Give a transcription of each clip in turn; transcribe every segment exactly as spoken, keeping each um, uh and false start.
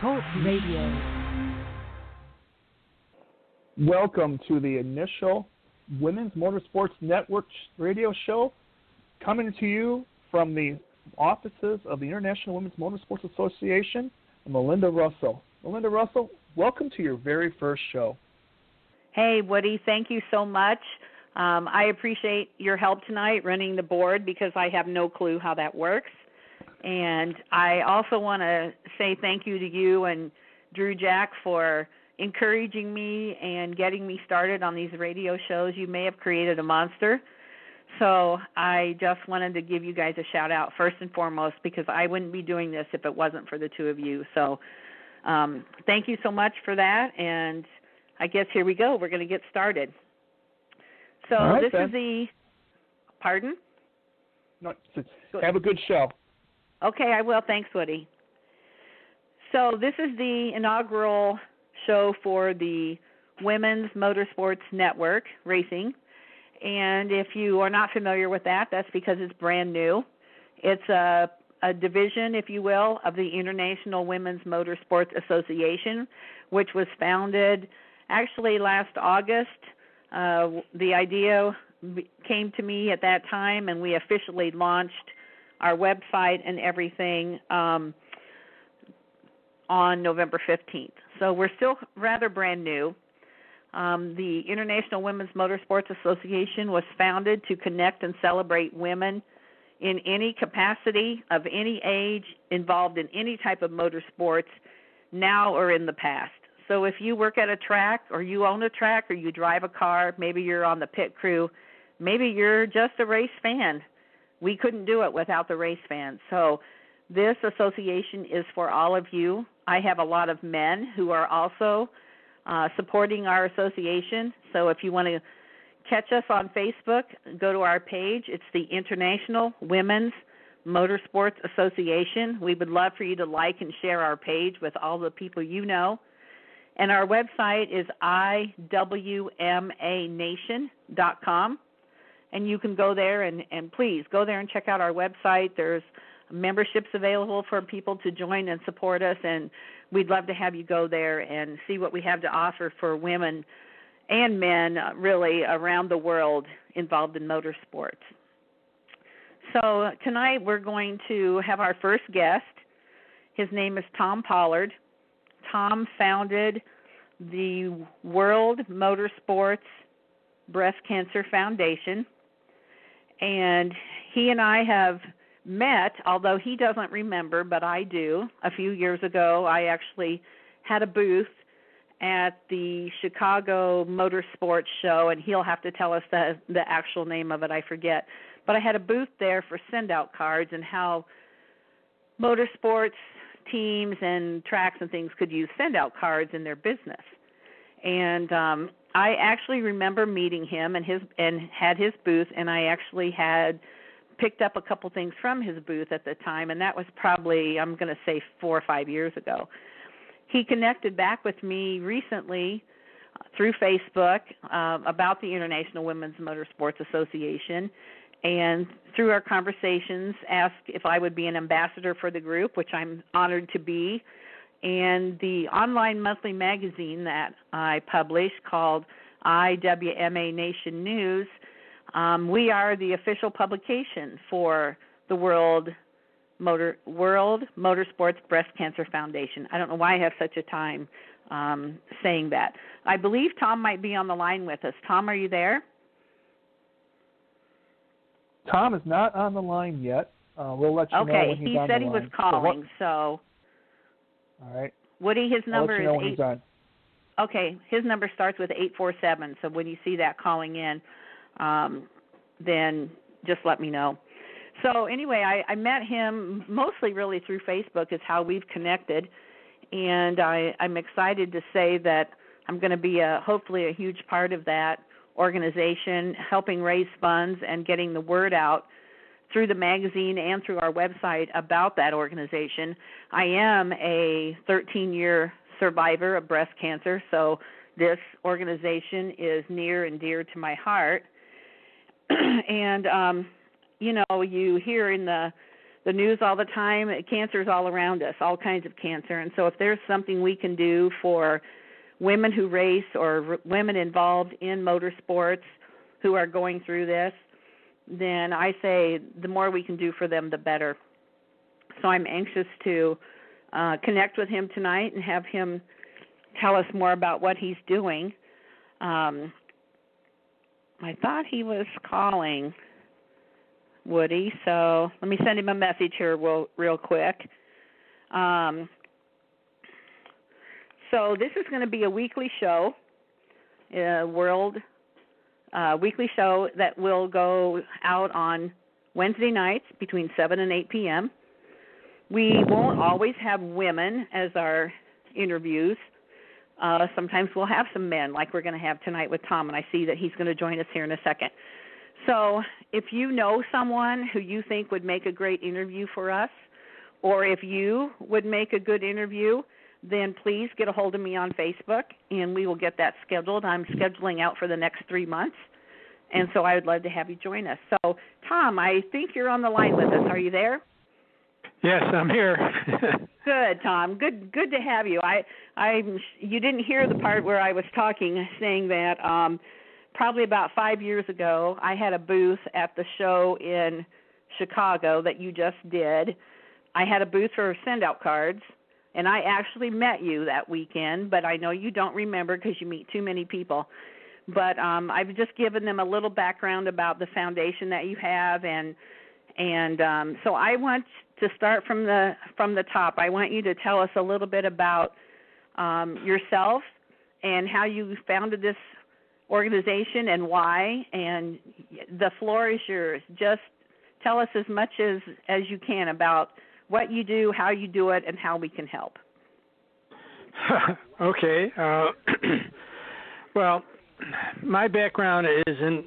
Talk Radio. Welcome to the initial Women's Motorsports Network radio show, coming to you from the offices of the International Women's Motorsports Association, Melinda Russell. Melinda Russell, welcome to your very first show. Hey, Woody, thank you so much. Um, I appreciate your help tonight running the board because I have no clue how that works. And I also want to say thank you to you and Drew Jack for encouraging me and getting me started on these radio shows. You may have created a monster. So I just wanted to give you guys a shout out first and foremost because I wouldn't be doing this if it wasn't for the two of you. So um, thank you so much for that. And I guess here we go. We're going to get started. So right, this then. is the – pardon? No, have a good show. Okay, I will. Thanks, Woody. So this is the inaugural show for the Women's Motorsports Network Racing. And if you are not familiar with that, that's because it's brand new. It's a, a division, if you will, of the International Women's Motorsports Association, which was founded actually last August. Uh, the idea came to me at that time, and we officially launched our website and everything um, on November fifteenth. So we're still rather brand new. Um, the International Women's Motorsports Association was founded to connect and celebrate women in any capacity, of any age, involved in any type of motorsports, now or in the past. So if you work at a track, or you own a track, or you drive a car, maybe you're on the pit crew, maybe you're just a race fan. We couldn't do it without the race fans. So this association is for all of you. I have a lot of men who are also uh, supporting our association. So if you want to catch us on Facebook, go to our page. It's the International Women's Motorsports Association. We would love for you to like and share our page with all the people you know. And our website is I W M A Nation dot com. And you can go there and, and please go there and check out our website. There's memberships available for people to join and support us. And we'd love to have you go there and see what we have to offer for women and men really around the world involved in motorsports. So tonight we're going to have our first guest. His name is Tom Pollard. Tom founded the World Motorsports Breast Cancer Foundation. And he and I have met, although he doesn't remember, but I do. A few years ago, I actually had a booth at the Chicago Motorsports Show, and he'll have to tell us the, the actual name of it. I forget. But I had a booth there for send-out cards and how motorsports teams and tracks and things could use send-out cards in their business. And um, I actually remember meeting him and his and had his booth, and I actually had picked up a couple things from his booth at the time, and that was probably, I'm going to say, four or five years ago. He connected back with me recently through Facebook uh, about the International Women's Motorsports Association, and through our conversations asked if I would be an ambassador for the group, which I'm honored to be. And the online monthly magazine that I publish called I W M A Nation News, um, we are the official publication for the World Motor World Motorsports Breast Cancer Foundation. I don't know why I have such a time um, saying that. I believe Tom might be on the line with us. Tom, are you there? Tom is not on the line yet. Uh, we'll let you okay. know when he's he on the line. Okay, he said he was calling, so... All right. Woody, his number is eight. Okay, his number starts with eight four seven. So when you see that calling in, um, then just let me know. So anyway, I, I met him mostly really through Facebook is how we've connected, and I, I'm excited to say that I'm going to be a, hopefully a huge part of that organization, helping raise funds and getting the word out through the magazine and through our website about that organization. I am a thirteen-year survivor of breast cancer, so this organization is near and dear to my heart. and, um, you know, you hear in the the news all the time. Cancer's all around us, all kinds of cancer. And so if there's something we can do for women who race or r- women involved in motorsports who are going through this, then I say the more we can do for them, the better. So I'm anxious to uh, connect with him tonight and have him tell us more about what he's doing. Um, I thought he was calling Woody, so let me send him a message here real, real quick. Um, so this is going to be a weekly show, a world uh, weekly show that will go out on Wednesday nights between seven and eight p.m. We won't always have women as our interviews. Uh, sometimes we'll have some men, like we're going to have tonight with Tom, and I see that he's going to join us here in a second. So if you know someone who you think would make a great interview for us, or if you would make a good interview, then please get a hold of me on Facebook, and we will get that scheduled. I'm scheduling out for the next three months, and so I would love to have you join us. So, Tom, I think you're on the line with us. Are you there? Yes, I'm here. Good, Tom. Good, good to have you. I, I, you didn't hear the part where I was talking, saying that um, probably about five years ago, I had a booth at the show in Chicago that you just did. I had a booth for send-out cards, and I actually met you that weekend, but I know you don't remember because you meet too many people. But um, I've just given them a little background about the foundation that you have, and and um, so I want to start from the from the top. I want you to tell us a little bit about um, yourself and how you founded this organization and why, and the floor is yours. Just tell us as much as, as you can about what you do, how you do it, and how we can help. Okay. Uh, well, my background is in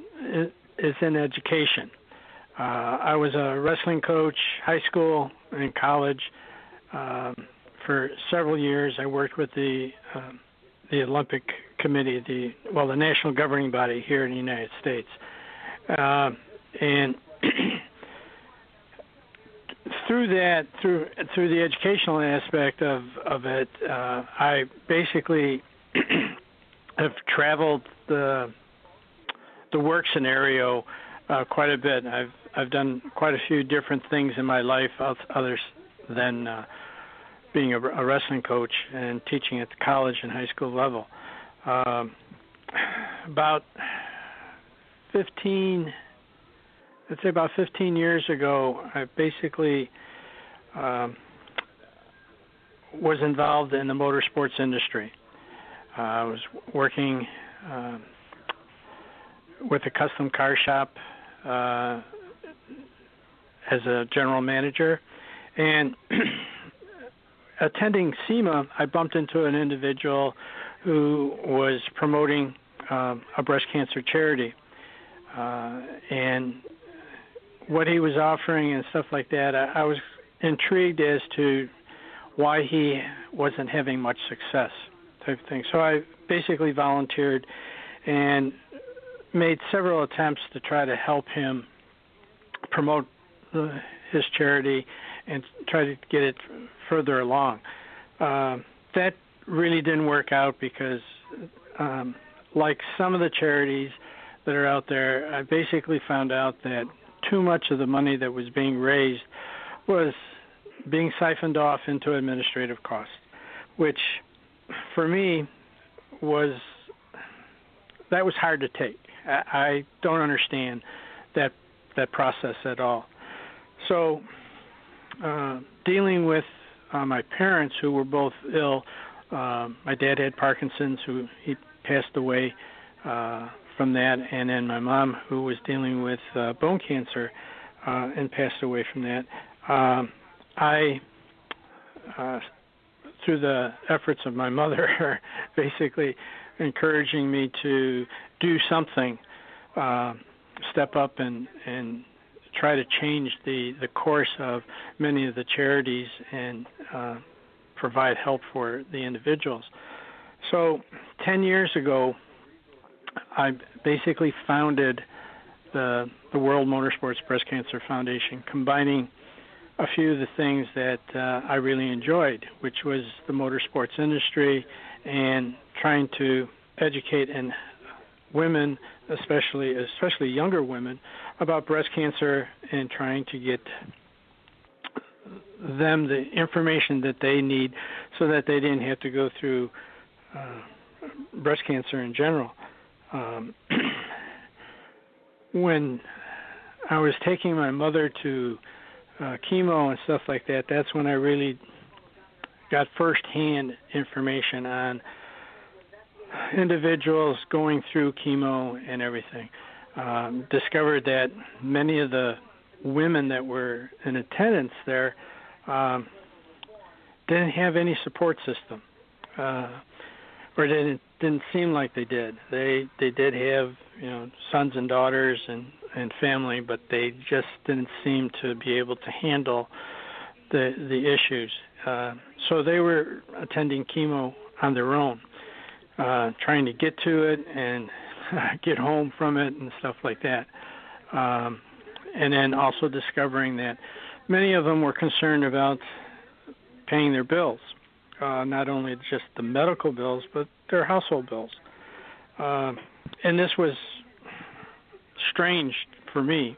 is in education. Uh, I was a wrestling coach, high school and college, um, for several years. I worked with the um, the Olympic Committee, the well, the national governing body here in the United States, uh, and through that, through through the educational aspect of of it, uh, I basically have traveled the the work scenario uh, quite a bit. I've I've done quite a few different things in my life, other than uh, being a, a wrestling coach and teaching at the college and high school level. Um, about fifteen, let's say about fifteen years ago, I basically um, was involved in the motorsports industry. Uh, I was working uh, with a custom car shop Uh, as a general manager, and attending SEMA, I bumped into an individual who was promoting uh, a breast cancer charity, uh, and what he was offering and stuff like that. I, I was intrigued as to why he wasn't having much success, type of thing. So I basically volunteered and made several attempts to try to help him promote the, his charity and try to get it further along. Uh, that really didn't work out because, um, like some of the charities that are out there, I basically found out that too much of the money that was being raised was being siphoned off into administrative costs, which for me was, that was hard to take. I don't understand that that process at all. So uh, dealing with uh, my parents, who were both ill, uh, my dad had Parkinson's, who he passed away uh, from that, and then my mom, who was dealing with uh, bone cancer uh, and passed away from that. Um, I, uh, through the efforts of my mother, basically encouraging me to do something, uh, step up and, and try to change the, the course of many of the charities and uh, provide help for the individuals. So ten years ago, I basically founded the, the World Motorsports Breast Cancer Foundation, combining a few of the things that uh, I really enjoyed, which was the motorsports industry and trying to educate and women, especially especially younger women, about breast cancer and trying to get them the information that they need so that they didn't have to go through uh, breast cancer in general. Um, when I was taking my mother to uh, chemo and stuff like that, that's when I really got firsthand information on individuals going through chemo and everything. Um, discovered that many of the women that were in attendance there um, didn't have any support system, uh, or didn't didn't seem like they did. They they did have, you know, sons and daughters and, and family, but they just didn't seem to be able to handle the the issues. Uh, so they were attending chemo on their own. Uh, trying to get to it and get home from it and stuff like that. Um, and then also discovering that many of them were concerned about paying their bills, uh, not only just the medical bills, but their household bills. Uh, and this was strange for me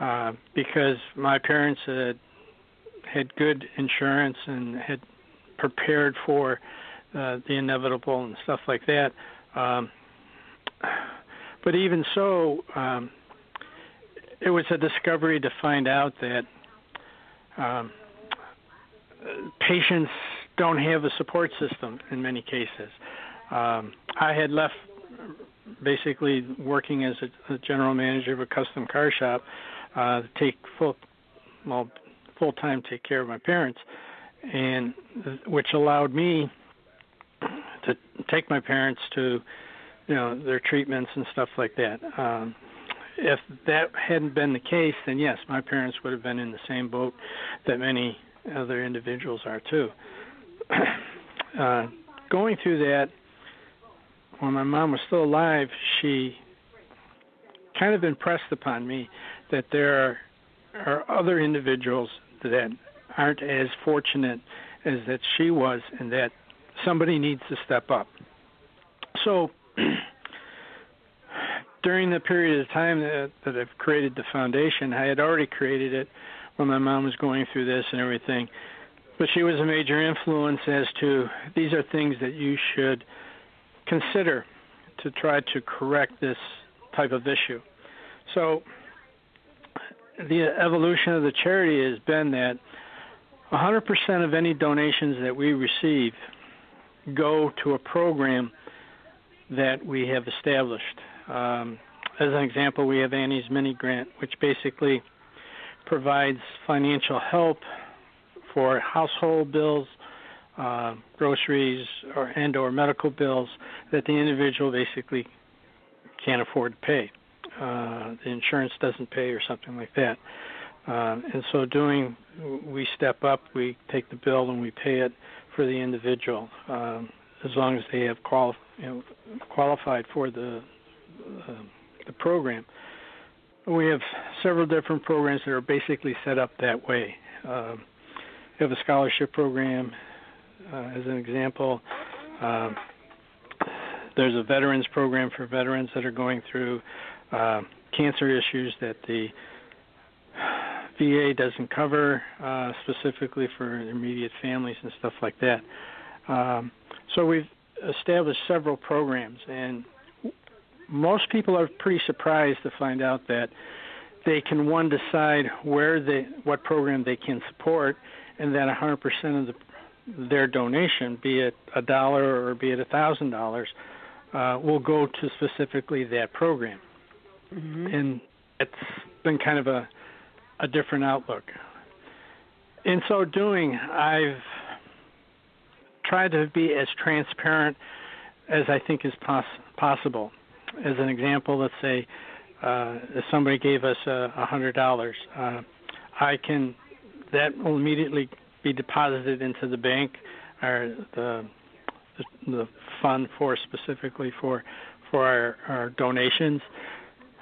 uh, because my parents had, had good insurance and had prepared for Uh, the inevitable and stuff like that. Um, but even so, um, it was a discovery to find out that um, patients don't have a support system in many cases. Um, I had left basically working as a, a general manager of a custom car shop uh, to take full, well, full-time take care of my parents, and which allowed me to take my parents to, you know, their treatments and stuff like that. Um, if that hadn't been the case, then yes, my parents would have been in the same boat that many other individuals are too. uh, going through that, when my mom was still alive, she kind of impressed upon me that there are, are other individuals that aren't as fortunate as that she was, and that somebody needs to step up. So during the period of time that, that I've created the foundation, I had already created it when my mom was going through this and everything, but she was a major influence as to these are things that you should consider to try to correct this type of issue. So the evolution of the charity has been that one hundred percent of any donations that we receive go to a program that we have established. Um, as an example, we have Annie's Mini Grant, which basically provides financial help for household bills, uh, groceries, or and or medical bills that the individual basically can't afford to pay. Uh, the insurance doesn't pay or something like that. Uh, and so doing, we step up, we take the bill and we pay it for the individual, um, as long as they have quali- you know, qualified for the uh, the program. We have several different programs that are basically set up that way. Um, we have a scholarship program, uh, as an example. Um, there's a veterans program for veterans that are going through uh, cancer issues that the V A doesn't cover, uh, specifically for immediate families and stuff like that. Um, so we've established several programs, and most people are pretty surprised to find out that they can, one, decide where they, what program they can support, and that one hundred percent of the, their donation, be it a dollar or be it one thousand dollars, uh, will go to specifically that program. Mm-hmm. And it's been kind of a a different outlook. In so doing, I've tried to be as transparent as I think is poss- possible. As an example, let's say uh, if somebody gave us uh, one hundred dollars, uh, I can, that will immediately be deposited into the bank or the the fund for specifically for for our, our donations.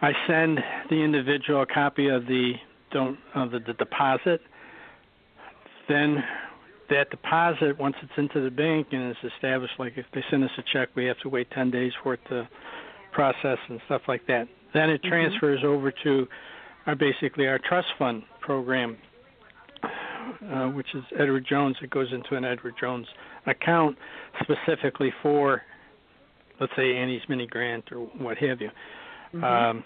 I send the individual a copy of the Don't, uh, the, the deposit. then that deposit, once it's into the bank and it's established, like if they send us a check, we have to wait ten days for it to process and stuff like that. Then it mm-hmm. transfers over to our basically our trust fund program, uh, which is Edward Jones. It goes into an Edward Jones account specifically for, let's say, Annie's Mini Grant or what have you. Mm-hmm. Um,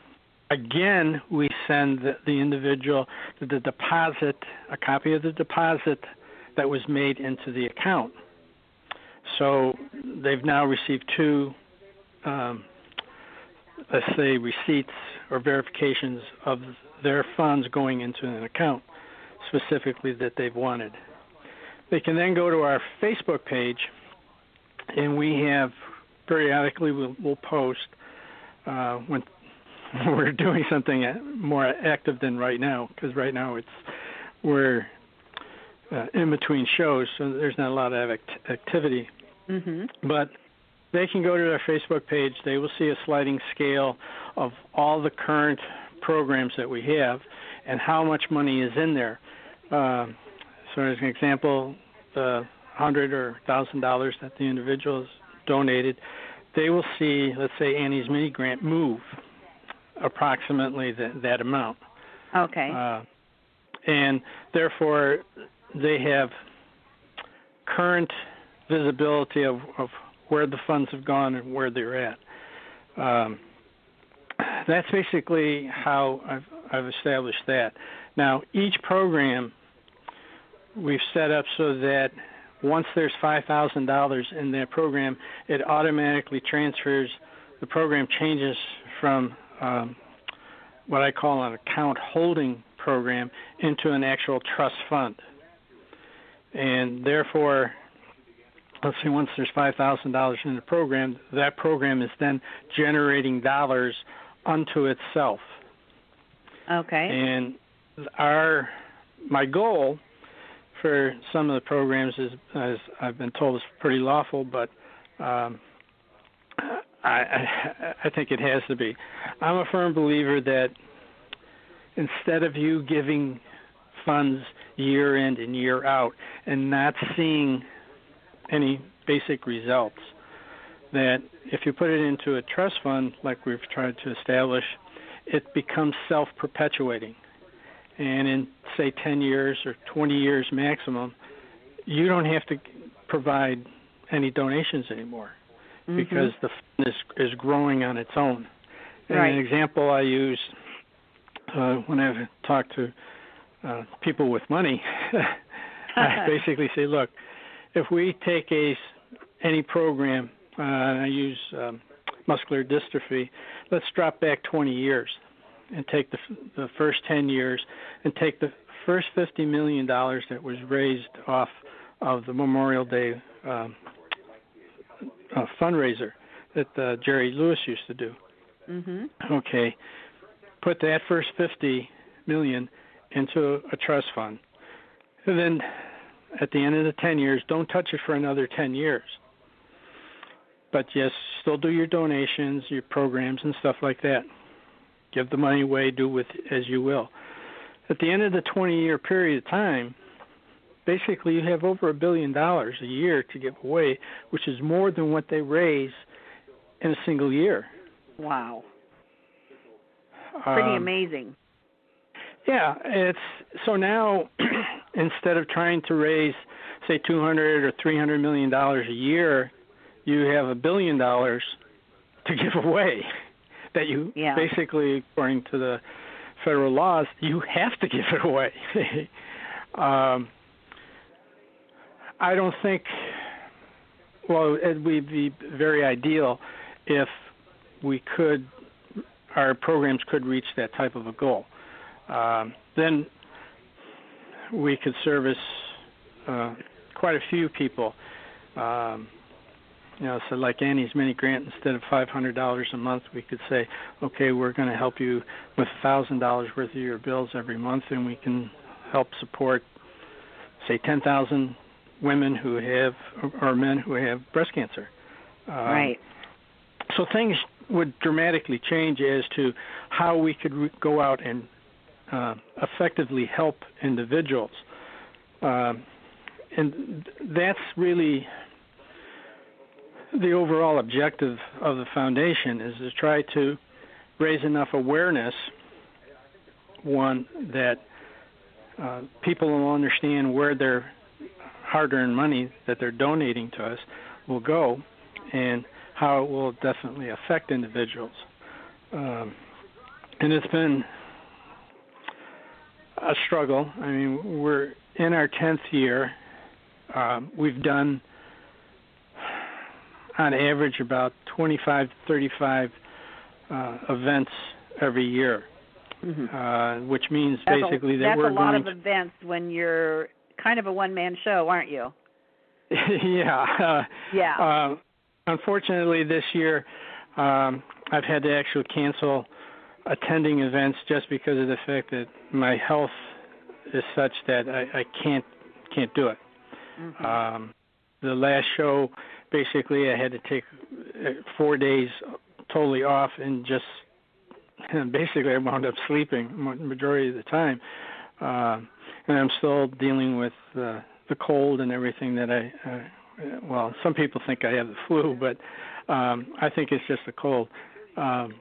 again, we send the, the individual the, the deposit, a copy of the deposit that was made into the account. So they've now received two, um, let's say, receipts or verifications of their funds going into an account specifically that they've wanted. They can then go to our Facebook page, and we have periodically we'll, we'll post uh, when we're doing something more active than right now, because right now it's we're uh, in between shows, so there's not a lot of act- activity. Mm-hmm. But they can go to their Facebook page. They will see a sliding scale of all the current programs that we have and how much money is in there. Uh, so as an example, the one hundred dollars or one thousand dollars that the individual has donated, they will see, let's say, Annie's Mini Grant move approximately that, that amount. Okay. Uh, and therefore, they have current visibility of, of where the funds have gone and where they're at. Um, that's basically how I've, I've established that. Now, each program we've set up so that once there's five thousand dollars in that program, it automatically transfers. The program changes from um, what I call an account holding program into an actual trust fund. And therefore, let's say once there's five thousand dollars in the program, that program is then generating dollars unto itself. Okay. And our my goal for some of the programs is, as I've been told, is pretty lawful, but um, I, I, I think it has to be. I'm a firm believer that instead of you giving funds year in and year out and not seeing any basic results, that if you put it into a trust fund like we've tried to establish, it becomes self-perpetuating. And in, say, ten years or twenty years maximum, you don't have to provide any donations anymore mm-hmm. because the fund is, is growing on its own. And right. an example I use uh, when I've talked to uh, people with money, I basically say, look, if we take a, any program, uh, I use um, muscular dystrophy, let's drop back twenty years and take the, the first ten years and take the first fifty million dollars that was raised off of the Memorial Day um, uh, fundraiser that uh, Jerry Lewis used to do. Mm-hmm. Okay, put that first fifty million dollars into a trust fund. And then at the end of the ten years, don't touch it for another ten years. But yes, still do your donations, your programs, and stuff like that. Give the money away, do with as you will. At the end of the twenty-year period of time, basically you have over a billion dollars a year to give away, which is more than what they raise in a single year. Wow. Pretty um, amazing. Yeah, it's so now instead of trying to raise, say, two hundred or three hundred million dollars a year, you have a billion dollars to give away that you yeah. basically, according to the federal laws, you have to give it away. um, I don't think, well, it would be very ideal if we could, our programs could reach that type of a goal. Um, then we could service uh, quite a few people. Um, you know, so like Annie's Mini Grant, instead of five hundred dollars a month, we could say, okay, we're going to help you with one thousand dollars worth of your bills every month, and we can help support, say, ten thousand women who have, or men who have breast cancer. Um, right. So things would dramatically change as to how we could re- go out and Uh, effectively help individuals. Uh, and that's really the overall objective of the foundation, is to try to raise enough awareness, one, that uh, people will understand where their hard-earned money that they're donating to us will go and how it will definitely affect individuals. Um, and it's been a struggle. I mean, we're in our tenth year. Um, we've done, on average, about twenty-five, thirty-five uh, events every year, mm-hmm. uh, which means that's basically a, that we're going to... That's a lot of events when you're kind of a one-man show, aren't you? yeah. Uh, yeah. Uh, unfortunately, this year, um, I've had to actually cancel attending events just because of the fact that my health is such that I, I can't can't do it. Mm-hmm. Um, the last show, basically, I had to take four days totally off and just and basically I wound up sleeping the majority of the time. Uh, and I'm still dealing with uh, the cold and everything that I, uh, well, some people think I have the flu, but um, I think it's just the cold. Um,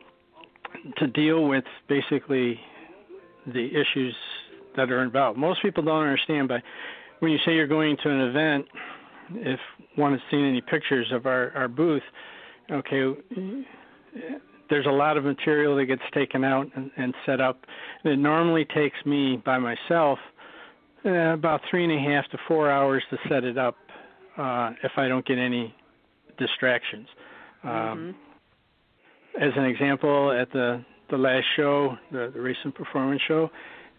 to deal with basically the issues that are involved. Most people don't understand, but when you say you're going to an event, if one has seen any pictures of our, our booth, okay, there's a lot of material that gets taken out and, and set up. And it normally takes me, by myself, uh, about three and a half to four hours to set it up uh, if I don't get any distractions. Um, mm-hmm. As an example, at the, the last show, the, the recent performance show,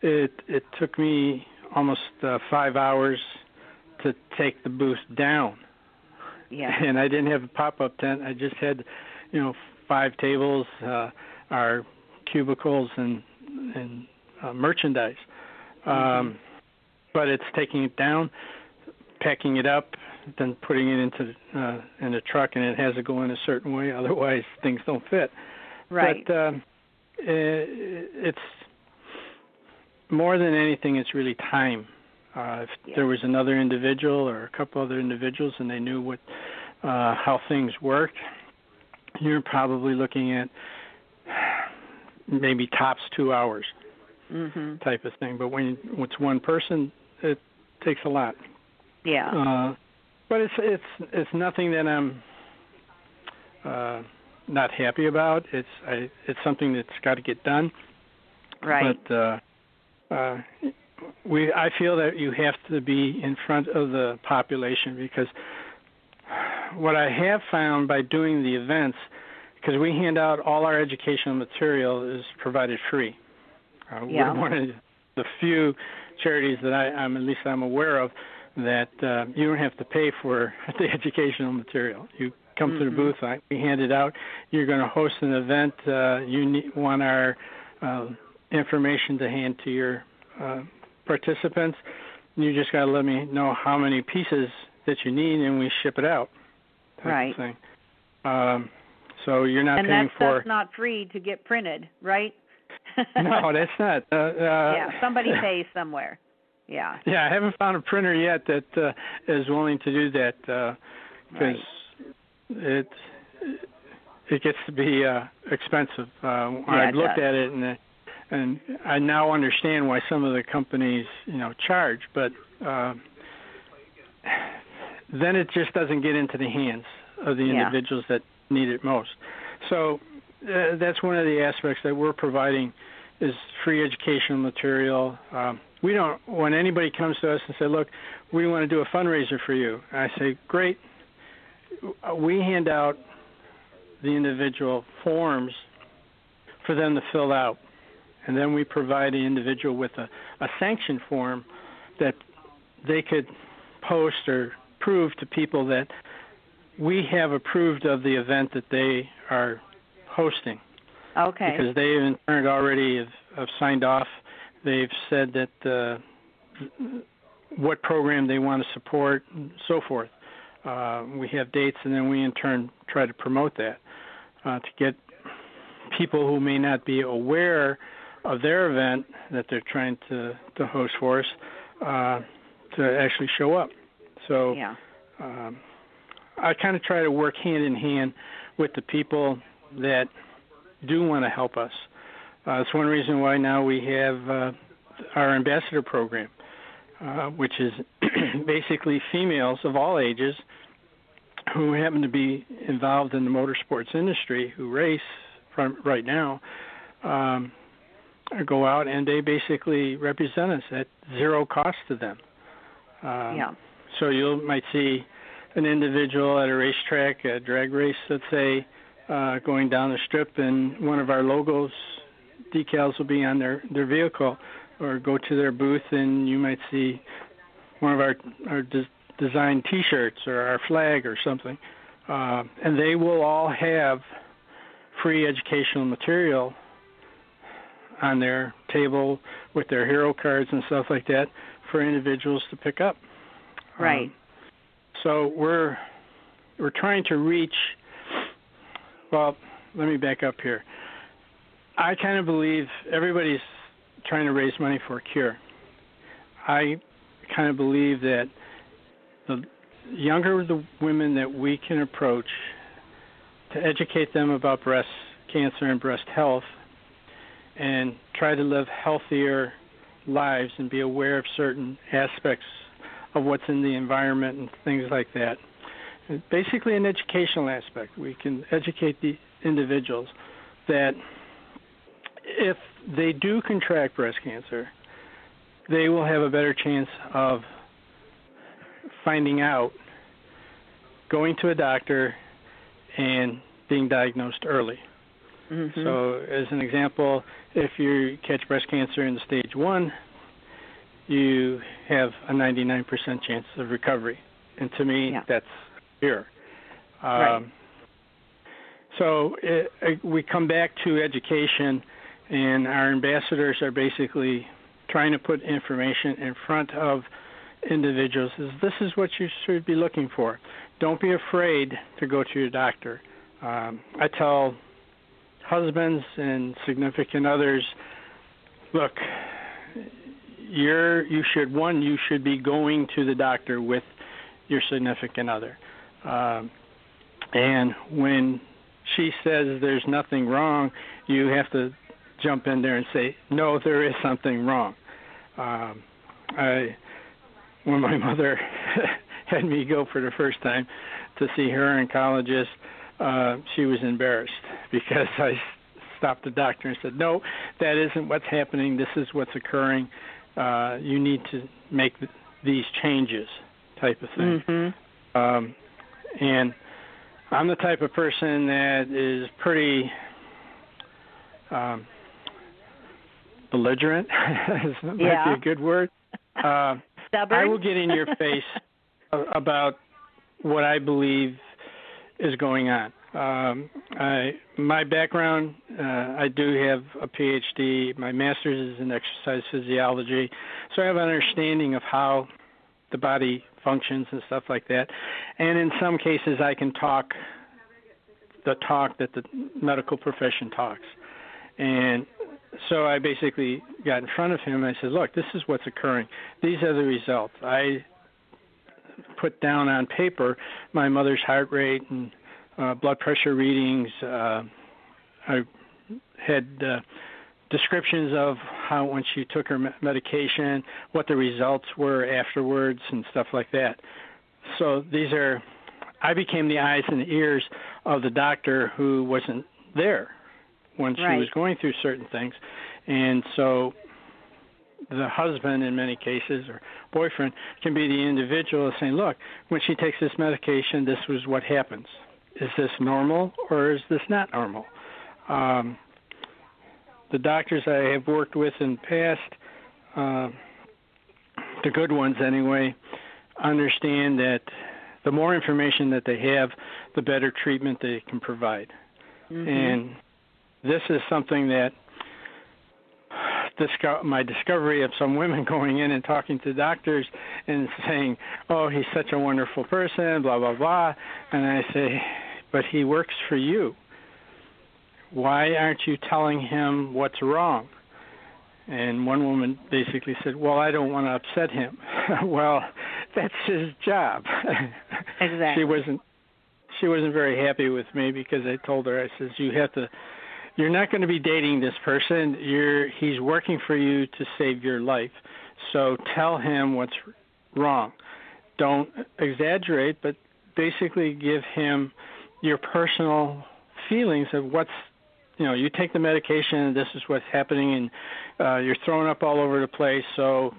it it took me almost uh, five hours to take the booth down. Yeah. And I didn't have a pop-up tent. I just had, you know, five tables, uh, our cubicles, and and uh, merchandise. Mm-hmm. Um, but it's taking it down, packing it up, than putting it into uh, in a truck, and it has to go in a certain way, otherwise things don't fit. Right. But um, it, it's more than anything, it's really time. Uh, if yeah. there was another individual or a couple other individuals, and they knew what uh, how things worked, you're probably looking at maybe tops two hours mm-hmm. type of thing. But when it's one person, it takes a lot. Yeah. Uh, But it's it's it's nothing that I'm uh, not happy about. It's I, it's something that's got to get done. Right. But uh, uh, we I feel that you have to be in front of the population, because what I have found by doing the events, because we hand out all our educational material is provided free. Uh, yeah. We're one of the few charities that I, I'm at least I'm aware of, that uh, you don't have to pay for the educational material. You come mm-hmm. to the booth, I, we hand it out. You're going to host an event. Uh, you need, want our uh, information to hand to your uh, participants. You just got to let me know how many pieces that you need, and we ship it out. Right. Thing. Um, so you're not and paying for... And that's not free to get printed, right? No, that's not. Uh, uh, yeah, somebody pays somewhere. Yeah. Yeah, I haven't found a printer yet that uh, is willing to do that, because uh, right. it it gets to be uh, expensive. Uh, yeah, I've looked does. at it, and and I now understand why some of the companies, you know, charge, but uh, then it just doesn't get into the hands of the yeah. individuals that need it most. So uh, that's one of the aspects that we're providing is free educational material. Um, We don't, when anybody comes to us and says, look, we want to do a fundraiser for you, I say, great. We hand out the individual forms for them to fill out. And then we provide the individual with a, a sanction form that they could post or prove to people that we have approved of the event that they are hosting. Okay. Because they in turn already have, have signed off. They've said that uh, what program they want to support and so forth. Uh, we have dates, and then we in turn try to promote that uh, to get people who may not be aware of their event that they're trying to, to host for us uh, uh, actually show up. So yeah. um, I kind of try to work hand in hand with the people that do want to help us. Uh, it's one reason why now we have uh, our ambassador program, uh, which is basically females of all ages who happen to be involved in the motorsports industry, who race from right now, um, go out and they basically represent us at zero cost to them. Um, yeah. So you might see an individual at a racetrack, a drag race, let's say, uh, going down the strip, and one of our logos, decals will be on their, their vehicle, or go to their booth and you might see one of our, our des- design T-shirts or our flag or something. Uh, and they will all have free educational material on their table with their hero cards and stuff like that for individuals to pick up. Right. Um, so we're we're trying to reach, well, let me back up here. I kind of believe everybody's trying to raise money for a cure. I kind of believe that the younger the women that we can approach to educate them about breast cancer and breast health and try to live healthier lives and be aware of certain aspects of what's in the environment and things like that. And basically an educational aspect. We can educate the individuals that if they do contract breast cancer, they will have a better chance of finding out, going to a doctor, and being diagnosed early. Mm-hmm. So as an example, if you catch breast cancer in stage one, you have a ninety-nine percent chance of recovery. And to me, yeah. that's cure. Um, right. So it, it, we come back to education, and our ambassadors are basically trying to put information in front of individuals. This is what you should be looking for. Don't be afraid to go to your doctor. Um, I tell husbands and significant others, look, you're, you should, one, you should be going to the doctor with your significant other. Um, and when she says there's nothing wrong, you have to jump in there and say, no, there is something wrong. Um, I, when my mother had me go for the first time to see her oncologist, uh, she was embarrassed because I stopped the doctor and said, no, that isn't what's happening. This is what's occurring. Uh, you need to make th- these changes type of thing. Mm-hmm. Um, and I'm the type of person that is pretty um, belligerent. That might yeah. be a good word. Uh, I will get in your face about what I believe is going on. Um, I, my background, uh, I do have a P H D. My master's is in exercise physiology, so I have an understanding of how the body functions and stuff like that. And in some cases, I can talk the talk that the medical profession talks. And so I basically got in front of him and I said, look, this is what's occurring. These are the results. I put down on paper my mother's heart rate and uh, blood pressure readings. Uh, I had uh, descriptions of how when she took her medication, what the results were afterwards and stuff like that. So these are, I became the eyes and the ears of the doctor who wasn't there when she right. was going through certain things. And so the husband, in many cases, or boyfriend, can be the individual saying, look, when she takes this medication, this was what happens. Is this normal or is this not normal? Um, the doctors I have worked with in the past, uh, the good ones anyway, understand that the more information that they have, the better treatment they can provide. Mm-hmm. And this is something that disco- my discovery of some women going in and talking to doctors and saying, oh, he's such a wonderful person, blah, blah, blah. And I say, but he works for you. Why aren't you telling him what's wrong? And one woman basically said, well, I don't want to upset him. Well, that's his job. Exactly. She wasn't she wasn't very happy with me because I told her, I says, you have to, you're not going to be dating this person. You're he's working for you to save your life. So tell him what's wrong. Don't exaggerate, but basically give him your personal feelings of what's, you know, you take the medication and this is what's happening, and uh, you're throwing up all over the place. So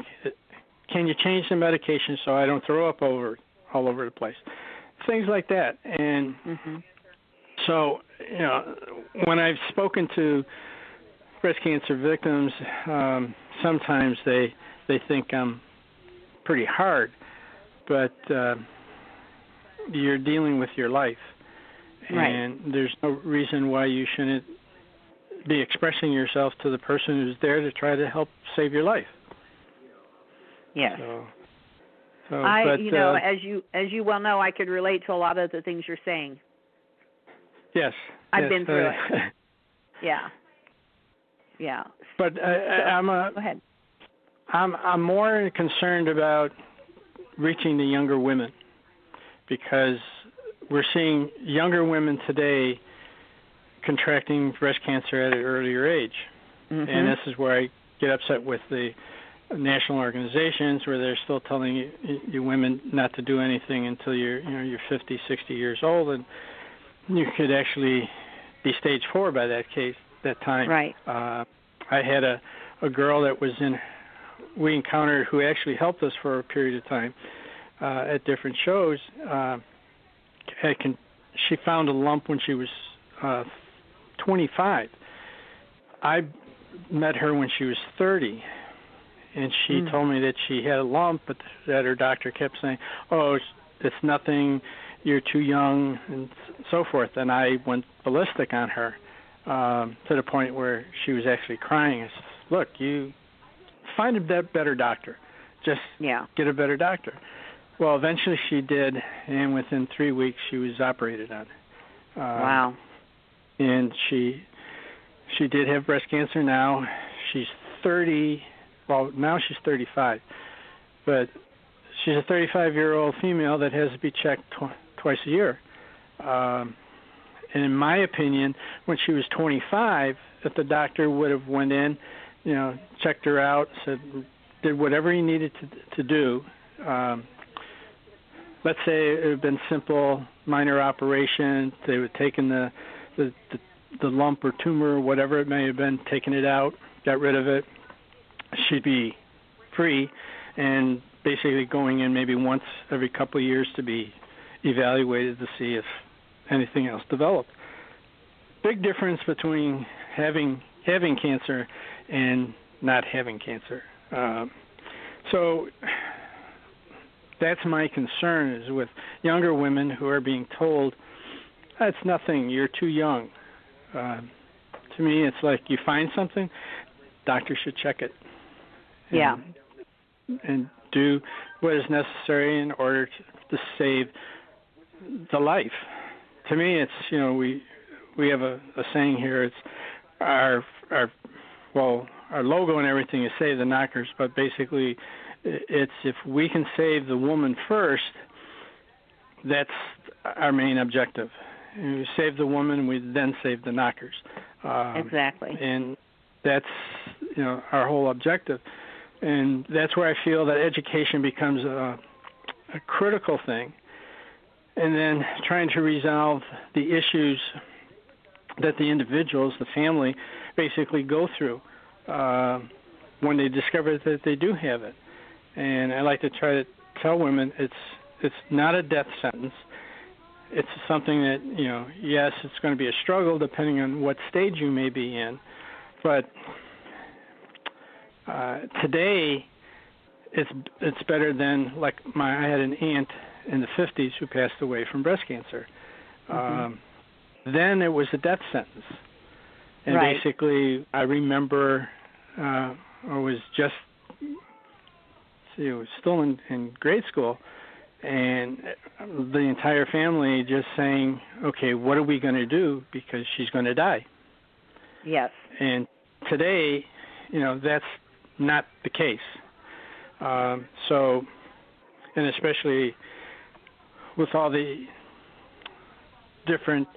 can you change the medication so I don't throw up over all over the place? Things like that. And mm-hmm. so, you know, when I've spoken to breast cancer victims, um, sometimes they they think I'm pretty hard, but uh, you're dealing with your life. Right. And there's no reason why you shouldn't be expressing yourself to the person who's there to try to help save your life. Yes. So, so, I, but, you know, uh, as you as you well know, I could relate to a lot of the things you're saying. Yes. I've yes, been through uh, it. Yeah. Yeah. But I, I, I'm a. Go ahead. I'm I'm more concerned about reaching the younger women, because we're seeing younger women today contracting breast cancer at an earlier age. Mm-hmm. And this is where I get upset with the national organizations, where they're still telling you, you women not to do anything until you're, you know, you're fifty, sixty years old, and you could actually be stage four by that case, that time. Right. Uh, I had a, a girl that was in, we encountered, who actually helped us for a period of time uh, at different shows. Uh, had con- she found a lump when she was uh, twenty-five. I met her when she was thirty, and she mm. told me that she had a lump, but that her doctor kept saying, oh, it's, it's nothing, you're too young, and so forth. And I went ballistic on her um, to the point where she was actually crying. I said, look, you find a better doctor. Just yeah. get a better doctor. Well, eventually she did, and within three weeks she was operated on. Uh, wow. And she she did have breast cancer now. She's thirty. Well, now she's thirty-five. But she's a thirty-five-year-old female that has to be checked tw- twice a year. Um, and in my opinion, when she was twenty-five, if the doctor would have went in, you know, checked her out, said, did whatever he needed to, to do, um, let's say it would have been simple, minor operation. They would have taken the, the, the, the lump or tumor or whatever it may have been, taken it out, got rid of it. She'd be free and basically going in maybe once every couple of years to be evaluated to see if anything else developed. Big difference between having having cancer and not having cancer. Um, so... That's my concern, is with younger women who are being told, that's nothing, you're too young. Uh, to me, it's like you find something, doctor should check it. And, yeah. And do what is necessary in order to, to save the life. To me, it's, you know, we we have a, a saying here, it's our, our, well, our logo and everything is Save the Knockers, but basically, it's if we can save the woman first, that's our main objective. We save the woman, we then save the knockers. Um, exactly. And that's, you know, our whole objective. And that's where I feel that education becomes a, a critical thing. And then trying to resolve the issues that the individuals, the family, basically go through uh, when they discover that they do have it. And I like to try to tell women it's it's not a death sentence. It's something that, you know, yes, it's going to be a struggle depending on what stage you may be in. But uh, today it's it's better than, like, my I had an aunt in the fifties who passed away from breast cancer. Mm-hmm. Um, then it was a death sentence. And right. basically I remember uh, I was just It was still in, in grade school, and the entire family just saying, okay, what are we going to do, because she's going to die. Yes. And today you know, that's not the case. Um, so, and especially with all the different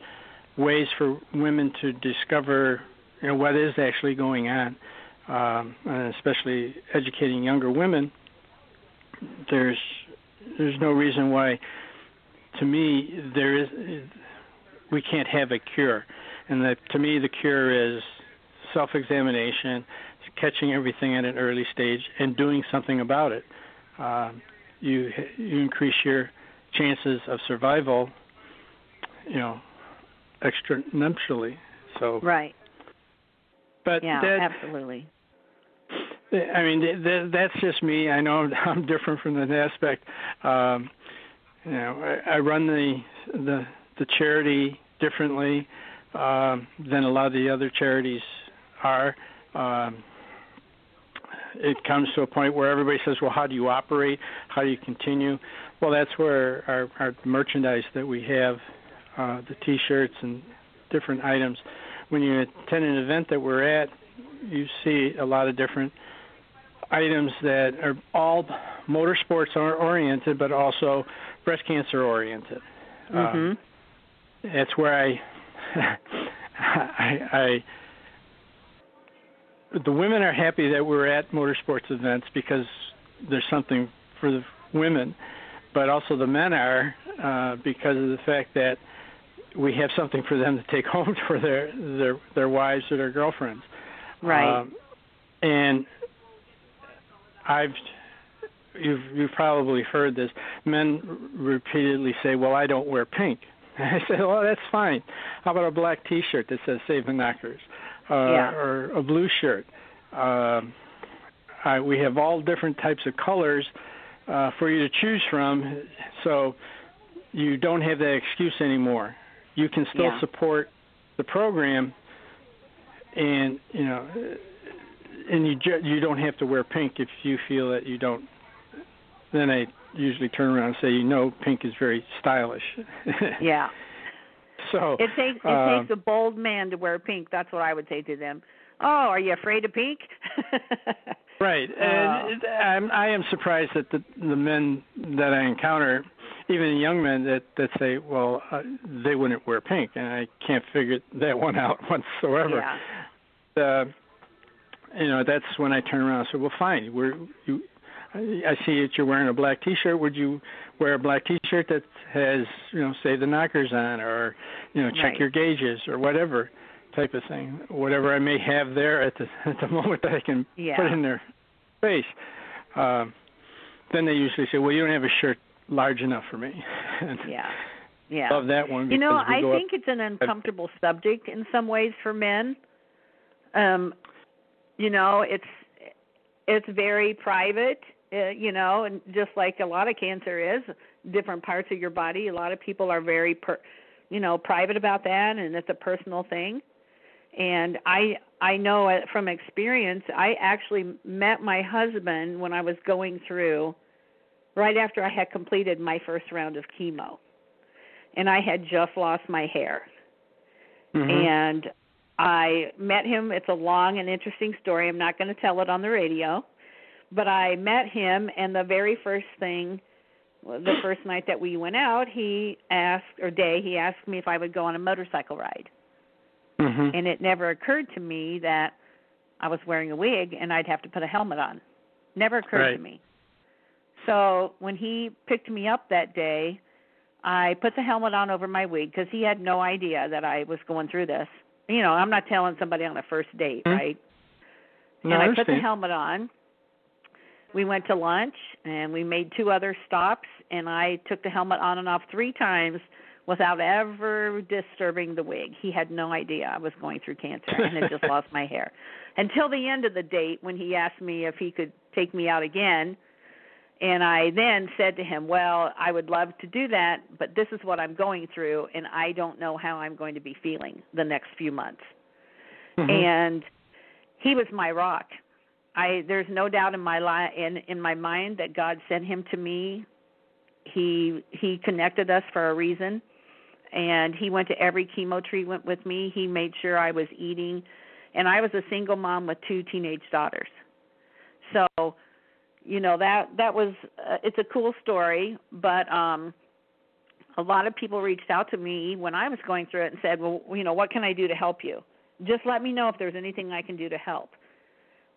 ways for women to discover, you know, what is actually going on, um, and especially educating younger women, there's there's no reason why, to me, there is we can't have a cure. And that, to me, the cure is self-examination, catching everything at an early stage, and doing something about it. Uh, you you increase your chances of survival, you know, exponentially. So right. But yeah, that, absolutely. I mean, that, that, that's just me. I know I'm different from that aspect. Um, you know, I, I run the the the charity differently um, than a lot of the other charities are. Um, it comes to a point where everybody says, well, how do you operate? How do you continue? Well, that's where our, our merchandise that we have, uh, the T-shirts and different items. When you attend an event that we're at, you see a lot of different items that are all motorsports-oriented but also breast cancer-oriented. Mm-hmm. Uh, that's where I, I, I – the women are happy that we're at motorsports events because there's something for the women, but also the men are uh, because of the fact that we have something for them to take home for their their, their wives or their girlfriends. Right. Um, and I've you've, you've probably heard this. Men repeatedly say, "Well, I don't wear pink." And I say, "Well, that's fine. How about a black T-shirt that says 'Save the Knockers'?" Uh, yeah. Or a blue shirt. Uh, I, we have all different types of colors uh, for you to choose from, so you don't have that excuse anymore. You can still yeah. support the program, and you know, and you ju- you don't have to wear pink if you feel that you don't. Then I usually turn around and say, you know, pink is very stylish. Yeah. So, it takes it uh, takes a bold man to wear pink. That's what I would say to them. Oh, are you afraid of pink? Right. And uh, I'm, I am surprised that the, the men that I encounter, even young men that, that say, well, uh, they wouldn't wear pink, and I can't figure that one out whatsoever. Yeah. Uh, you know, that's when I turn around and say, well, fine. We're, you, I see that you're wearing a black T-shirt. Would you wear a black T-shirt that has, you know, Save the Knockers on, or, you know, check right. your gauges or whatever type of thing, whatever I may have there at the at the moment that I can yeah. put in their face. Um, then they usually say, well, you don't have a shirt large enough for me. Yeah. Yeah. Love that one. You know, I think it's an uncomfortable at, subject in some ways for men. Um, you know, it's it's very private. Uh, you know, and just like a lot of cancer is, different parts of your body, a lot of people are very, per, you know, private about that, and it's a personal thing. And I I know from experience, I actually met my husband when I was going through, right after I had completed my first round of chemo. And I had just lost my hair. Mm-hmm. And I met him. It's a long and interesting story. I'm not going to tell it on the radio. But I met him, and the very first thing, the first night that we went out, he asked, or day, he asked me if I would go on a motorcycle ride. Mm-hmm. And it never occurred to me that I was wearing a wig and I'd have to put a helmet on. Never occurred right. to me. So when he picked me up that day, I put the helmet on over my wig because he had no idea that I was going through this. You know, I'm not telling somebody on a first date, mm-hmm. right? No, and I put the helmet on. We went to lunch, and we made two other stops, and I took the helmet on and off three times without ever disturbing the wig. He had no idea I was going through cancer and had just lost my hair. Until the end of the date when he asked me if he could take me out again, and I then said to him, well, I would love to do that, but this is what I'm going through, and I don't know how I'm going to be feeling the next few months. Mm-hmm. And he was my rock. I, there's no doubt in my li- in, in my mind that God sent him to me. He he connected us for a reason, and he went to every chemo treatment with me. He made sure I was eating and I was a single mom with two teenage daughters. So, you know, that that was uh, it's a cool story, but um, a lot of people reached out to me when I was going through it and said, well, you know, what can I do to help you? Just let me know if there's anything I can do to help.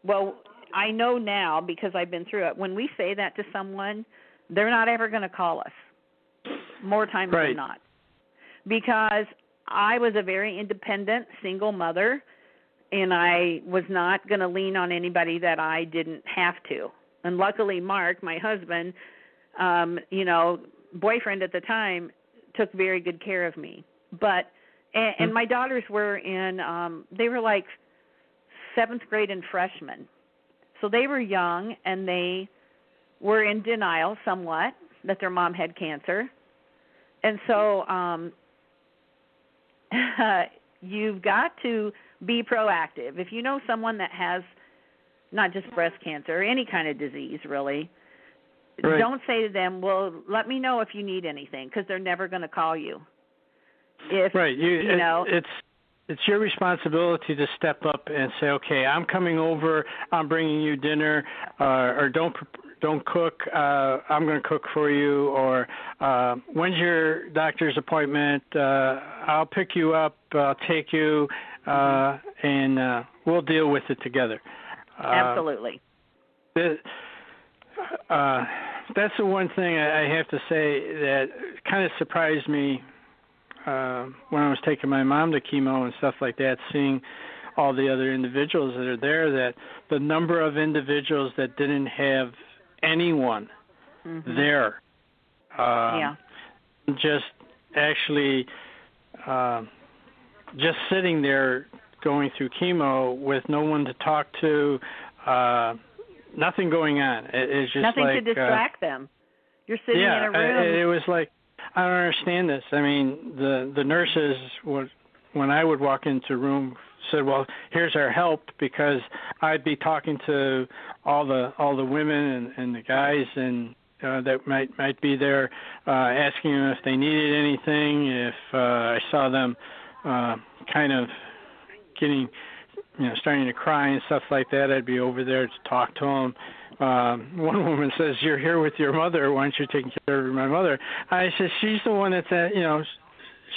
Well, I know now because I've been through it. When we say that to someone, they're not ever going to call us more times right. than not, because I was a very independent single mother, and I was not going to lean on anybody that I didn't have to. And luckily, Mark, my husband, um, you know, boyfriend at the time, took very good care of me. But and, and my daughters were in, um, they were like seventh grade and freshmen. So they were young, and they were in denial somewhat that their mom had cancer. And so um, you've got to be proactive. If you know someone that has not just breast cancer, any kind of disease, really, right. don't say to them, well, let me know if you need anything, because they're never going to call you. If, right. You, you know, it's It's your responsibility to step up and say, okay, I'm coming over, I'm bringing you dinner, uh, or don't don't cook, uh, I'm going to cook for you, or uh, when's your doctor's appointment? Uh, I'll pick you up, I'll take you, uh, and uh, we'll deal with it together. Uh, Absolutely. Th- uh, that's the one thing I have to say that kind of surprised me. Uh, when I was taking my mom to chemo and stuff like that, seeing all the other individuals that are there, that the number of individuals that didn't have anyone mm-hmm. there um, yeah. just actually uh, just sitting there going through chemo with no one to talk to, uh, nothing going on. It, it's just nothing like, to distract uh, them. You're sitting yeah, in a room. It, it was like, I don't understand this. I mean, the, the nurses, would, when I would walk into a room, said, well, here's our help, because I'd be talking to all the all the women and, and the guys and uh, that might might be there, uh, asking them if they needed anything, if uh, I saw them uh, kind of getting, you know, starting to cry and stuff like that, I'd be over there to talk to them. Um, one woman says, you're here with your mother, why aren't you taking care of my mother? I said, she's the one that's, at, you know,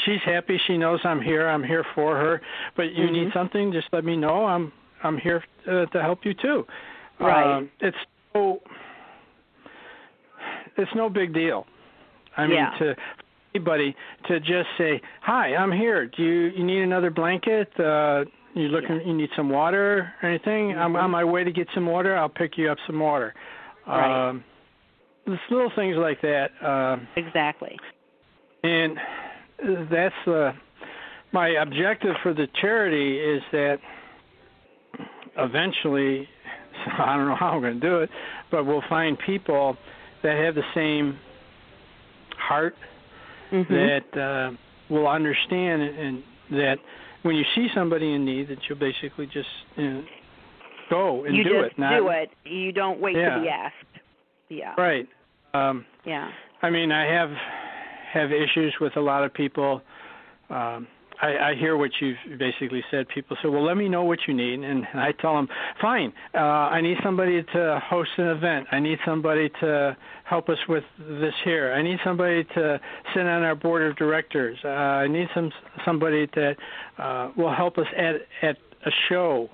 she's happy. She knows I'm here. I'm here for her. But you mm-hmm. need something, just let me know. I'm I'm here to, to help you too. Right. Um, it's so, it's no big deal. I mean, yeah. to anybody to just say, hi, I'm here. Do you, you need another blanket? Uh, You looking? Yeah. You need some water or anything? Mm-hmm. I'm on my way to get some water. I'll pick you up some water. Right. Um, just little things like that. Um, exactly. And that's uh, my objective for the charity, is that eventually, I don't know how I'm going to do it, but we'll find people that have the same heart mm-hmm. that uh, will understand and that. When you see somebody in need, that you'll basically just you know, go and you do just it. Not, do it. You don't wait yeah. to be asked. Yeah. Right. Um, yeah. I mean, I have have issues with a lot of people. Um, I, I hear what you've basically said. People say, well, let me know what you need. And I tell them, fine, uh, I need somebody to host an event. I need somebody to help us with this here. I need somebody to sit on our board of directors. Uh, I need some somebody that uh, will help us at, at a show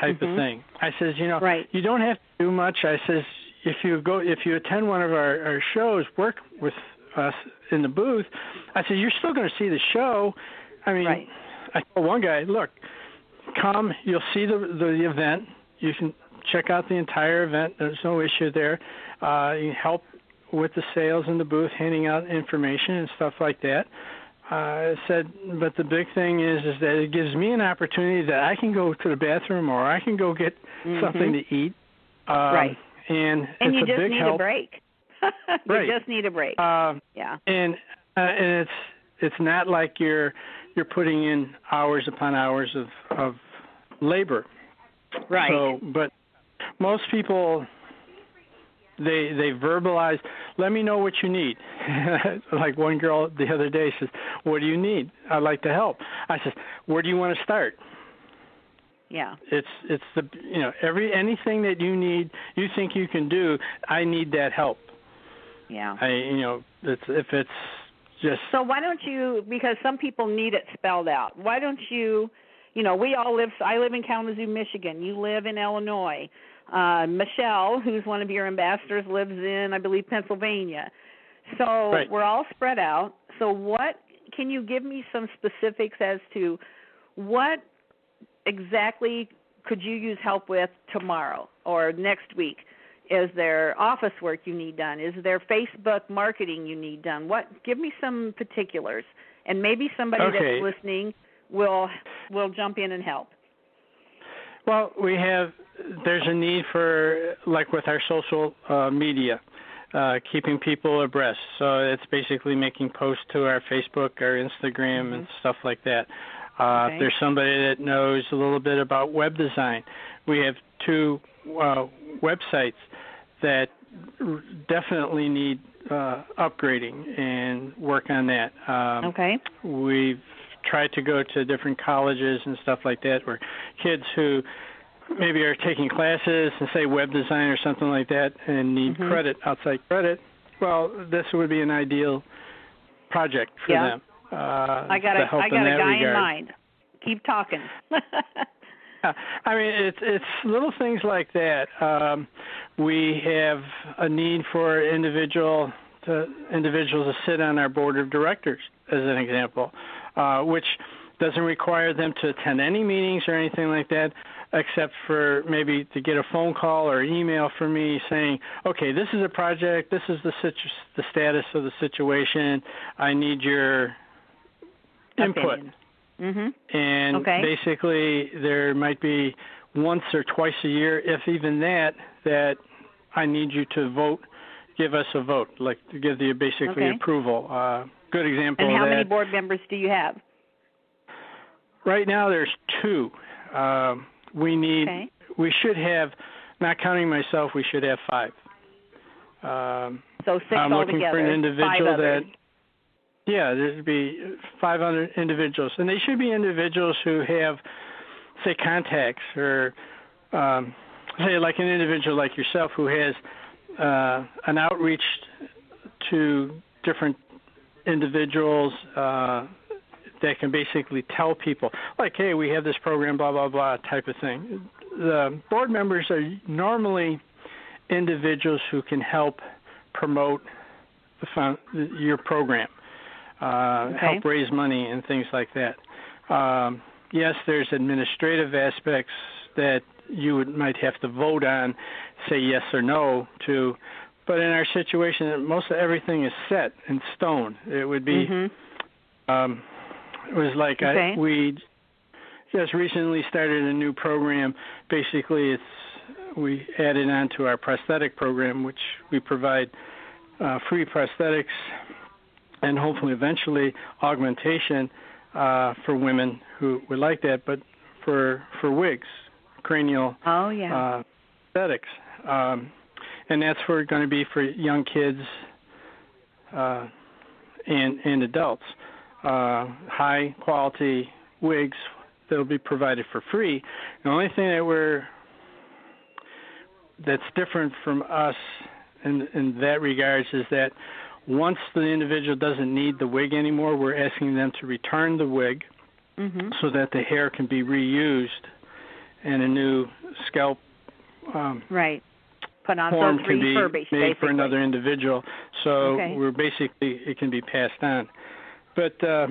type mm-hmm. of thing. I says, you know, right. you don't have to do much. I says, if you go, if you attend one of our, our shows, work with us in the booth. I said, you're still going to see the show. I mean, right. I told one guy, look, come, you'll see the, the event. You can check out the entire event. There's no issue there. Uh, you can help with the sales in the booth, handing out information and stuff like that. Uh, I said, but the big thing is, is that it gives me an opportunity that I can go to the bathroom or I can go get mm-hmm. something to eat. Um, right. And, and it's a big help. Right. You just need a break. Uh, yeah. And, uh, and it's it's not like you're... you're putting in hours upon hours of, of labor. Right. So, but most people, they they verbalize, let me know what you need. Like one girl the other day says, what do you need? I'd like to help. I said, where do you want to start? Yeah. It's it's the you know every anything that you need you think you can do. I need that help. Yeah. I you know it's, if it's just. So why don't you, because some people need it spelled out. Why don't you, you know, we all live. I live in Kalamazoo, Michigan. You live in Illinois. Uh, Michelle, who's one of your ambassadors, lives in, I believe, Pennsylvania. So right. We're all spread out. So what can you give me some specifics as to what exactly could you use help with tomorrow or next week? Is there office work you need done? Is there Facebook marketing you need done? What? Give me some particulars, and maybe somebody okay. that's listening will will jump in and help. Well, we have there's a need for, like with our social uh, media, uh, keeping people abreast. So it's basically making posts to our Facebook, our Instagram, mm-hmm. and stuff like that. Uh, okay. If there's somebody that knows a little bit about web design, we have two uh, websites that r- definitely need uh, upgrading and work on that. Um, okay. We've tried to go to different colleges and stuff like that where kids who maybe are taking classes and say web design or something like that and need mm-hmm. credit, outside credit, well, this would be an ideal project for yeah. them. Uh, I got a, I got a guy regard. in mind. Keep talking. yeah, I mean, it's it's little things like that. Um, we have a need for individual to, individuals to sit on our board of directors, as an example, uh, which doesn't require them to attend any meetings or anything like that, except for maybe to get a phone call or email from me saying, okay, this is a project, this is the situ- the status of the situation, I need your input. Mm-hmm. And okay. basically there might be once or twice a year, if even that, that I need you to vote, give us a vote, like to give the basically okay. approval. Uh, good example And how of that. many board members do you have? Right now there's two. Um, we need, okay. we should have, not counting myself, we should have five. Um, so six I'm looking altogether, for an individual that... Yeah, there'd be five hundred individuals, and they should be individuals who have, say, contacts, or um, say, like an individual like yourself who has uh, an outreach to different individuals uh, that can basically tell people, like, hey, we have this program, blah, blah, blah, type of thing. The board members are normally individuals who can help promote the fund, your program. Uh, okay. help raise money and things like that. Um, yes, there's administrative aspects that you would, might have to vote on, say yes or no to, but in our situation, most of everything is set in stone. It would be, mm-hmm. um, it was like okay. I, we just recently started a new program. Basically, it's we added on to our prosthetic program, which we provide uh, free prosthetics and hopefully eventually augmentation uh, for women who would like that, but for for wigs, cranial oh, yeah. uh, aesthetics. Um, and that's for going to be for young kids uh, and, and adults. Uh, high-quality wigs that will be provided for free. The only thing that we're, that's different from us in, in that regards is that once the individual doesn't need the wig anymore, we're asking them to return the wig mm-hmm. so that the hair can be reused and a new scalp um, right. Put on form can be made basically. for another individual. So okay. we're basically, it can be passed on. But uh,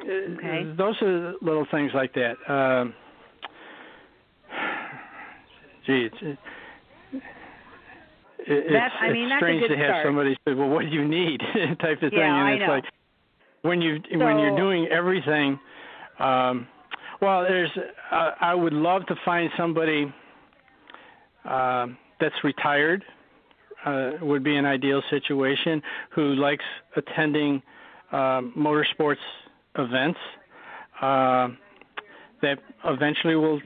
okay. those are little things like that. Um, gee, it's... It's, that's, I mean, it's strange to have start. somebody say, well, what do you need, type of thing. Yeah, and it's I know. like when, you, so, when you're doing everything, um, well, there's. Uh, I would love to find somebody uh, that's retired, uh, would be an ideal situation, who likes attending um, motorsports events uh, that eventually will